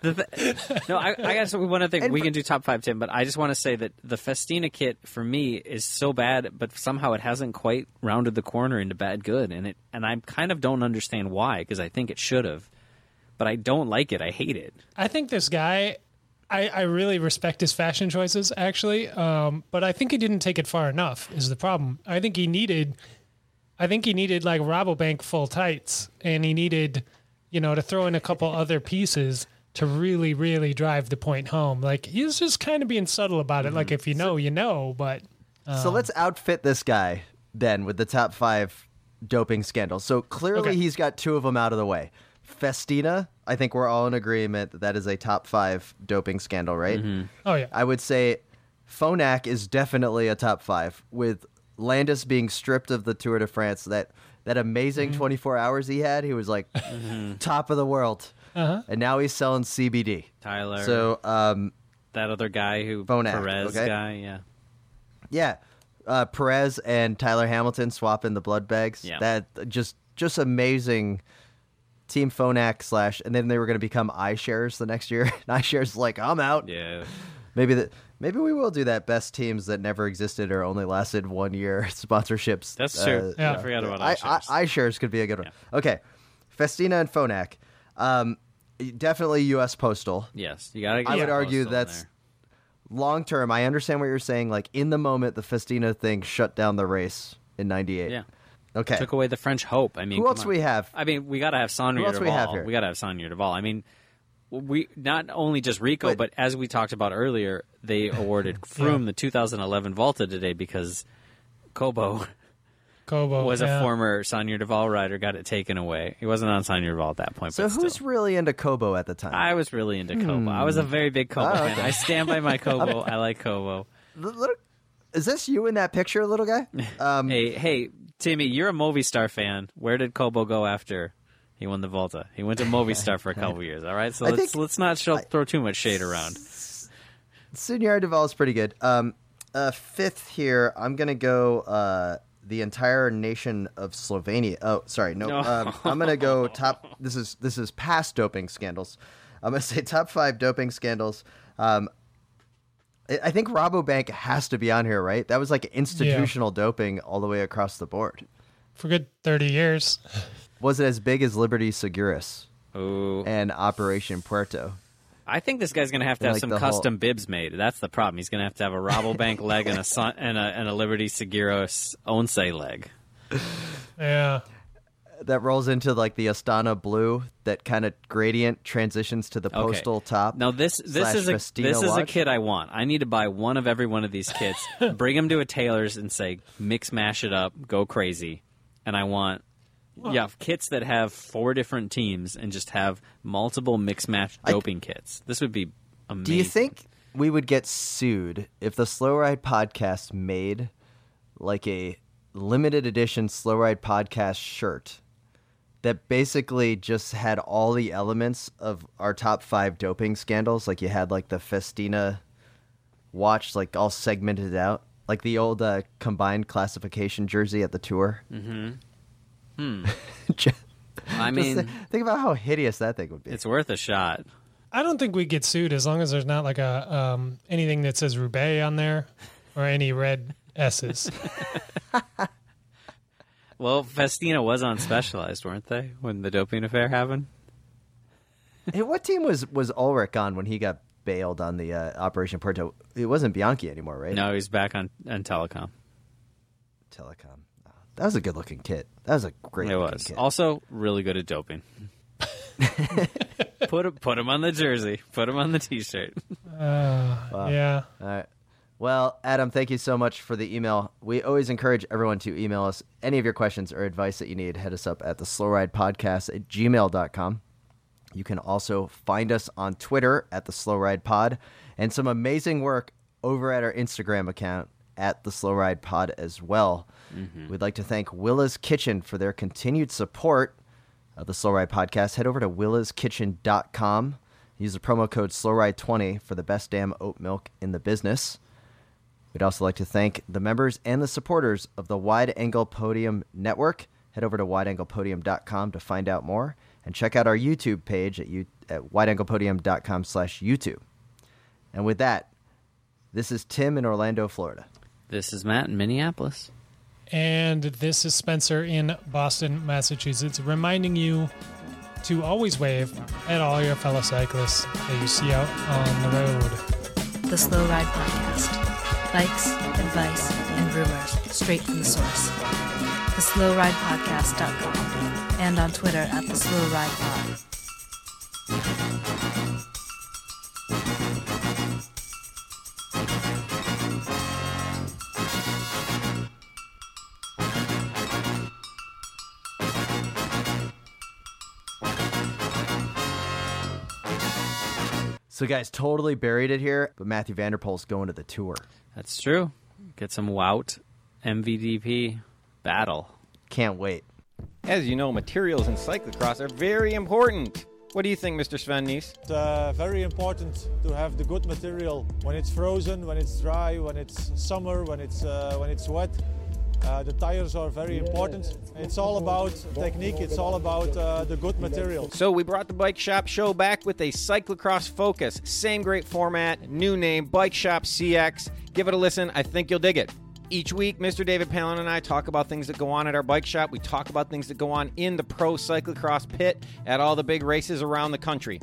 I guess one other thing, we can do top 5, Tim, but I just want to say that the Festina kit for me is so bad, but somehow it hasn't quite rounded the corner into bad good, and I kind of don't understand why, because I think it should have, but I don't like it. I hate it. I think this guy. I really respect his fashion choices, actually, but I think he didn't take it far enough is the problem. I think he needed like Rabobank full tights, and he needed, to throw in a couple other pieces to really, really drive the point home. Like, he's just kind of being subtle about it. Mm-hmm. Like, if you know, you know. But so let's outfit this guy then with the top 5 doping scandals. So clearly he's got 2 of them out of the way. Festina, I think we're all in agreement that is a top 5 doping scandal, right? Mm-hmm. Oh, yeah. I would say Phonak is definitely a top 5, with Landis being stripped of the Tour de France. That amazing 24 hours he had, he was like top of the world. Uh-huh. And now he's selling CBD. Tyler. So that other guy who, Phonak, Perez guy, yeah. Yeah. Perez and Tyler Hamilton swapping the blood bags. Yeah. That just amazing. Team Phonak / and then they were going to become iShares the next year. And iShares like, I'm out. Yeah, maybe we will do that. Best teams that never existed or only lasted 1 year sponsorships. That's true. I forgot about iShares. iShares could be a good one. Yeah. Okay, Festina and Phonak, definitely U.S. Postal. Yes, you got to. I would argue that's long term. I understand what you're saying. Like in the moment, the Festina thing shut down the race in '98. Yeah. Okay. Took away the French hope. I mean, who else do we have? I mean, we got to have Sonia Duval. We got to have Sonia Duval. I mean, we not only just Rico, but as we talked about earlier, they awarded Froome the 2011 Vuelta today because Cobo was a former Sonia Duval rider, got it taken away. He wasn't on Sonia Duval at that point. So who's really into Cobo at the time? I was really into Cobo. I was a very big Cobo fan. I stand by my Cobo. I like Cobo. Is this you in that picture, little guy? Hey. Timmy, you're a Movistar fan. Where did Cobo go after he won the Vuelta? He went to Movistar for a couple years, all right? So let's not throw too much shade around. Sonia Duval is pretty good. Fifth here, I'm going to go the entire nation of Slovenia. Oh, sorry, no. I'm going to go top – this is past doping scandals. I'm going to say top 5 doping scandals. I think Rabobank has to be on here, right? That was like institutional doping all the way across the board. For good 30 years. Was it as big as Liberty Seguros and Operation Puerto? I think this guy's going to have to have some custom bibs made. That's the problem. He's going to have a Rabobank leg and a Liberty Seguros Once leg. Yeah. That rolls into like the Astana blue, that kind of gradient transitions to the postal top. Now this is a kit I want. I need to buy one of every one of these kits, bring them to a tailor's and say mix mash it up, go crazy. and I want kits that have four different teams and just have multiple mix-match doping kits. This would be amazing. Do you think we would get sued if the Slow Ride Podcast made like a limited edition Slow Ride Podcast shirt that basically just had all the elements of our top five doping scandals? Like you had like the Festina watch, like all segmented out, like the old combined classification jersey at the Tour. I mean, think about how hideous that thing would be. It's worth a shot. I don't think we get sued as long as there's not like a anything that says Roubaix on there or any red S's. Well, Festina was on Specialized, weren't they, when the doping affair happened? Hey, what team was Ulrich on when he got bailed on the Operation Puerto? It wasn't Bianchi anymore, right? No, he's back on Telecom. Telecom. Oh, that was a good-looking kit. That was a great kit. It was. Kit. Also, really good at doping. Put him on the jersey. Put him on the T-shirt. Wow. Yeah. All right. Well, Adam, thank you so much for the email. We always encourage everyone to email us any of your questions or advice that you need. Hit us up at theslowridepodcast@gmail.com. You can also find us on Twitter at @theslowridepod, and some amazing work over at our Instagram account at @theslowridepod as well. Mm-hmm. We'd like to thank Willa's Kitchen for their continued support of the Slow Ride Podcast. Head over to willaskitchen.com. Use the promo code SLOWRIDE20 for the best damn oat milk in the business. We'd also like to thank the members and the supporters of the Wide Angle Podium Network. Head over to wideanglepodium.com to find out more, and check out our YouTube page at wideanglepodium.com/YouTube. And with that, this is Tim in Orlando, Florida. This is Matt in Minneapolis. And this is Spencer in Boston, Massachusetts, reminding you to always wave at all your fellow cyclists that you see out on the road. The Slow Ride Podcast. Likes, advice, and rumors straight from the source. TheSlowRidePodcast.com and on Twitter at @TheSlowRidePod. So, guys, totally buried it here, but Mathieu van der Poel's going to the Tour. That's true. Get some Wout MVDP battle. Can't wait. As you know, materials in cyclocross are very important. What do you think, Mr. Sven Nys? It's very important to have the good material when it's frozen, when it's dry, when it's summer, when it's wet. The tires are very important. It's all about technique. It's all about the good material. So we brought the Bike Shop Show back with a cyclocross focus. Same great format, new name, Bike Shop CX. Give it a listen. I think you'll dig it. Each week, Mr. David Palin and I talk about things that go on at our bike shop. We talk about things that go on in the pro cyclocross pit at all the big races around the country.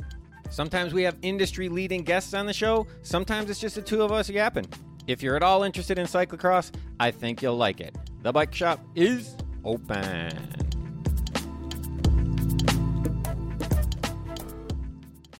Sometimes we have industry-leading guests on the show. Sometimes it's just the two of us yapping. If you're at all interested in cyclocross, I think you'll like it. The bike shop is open.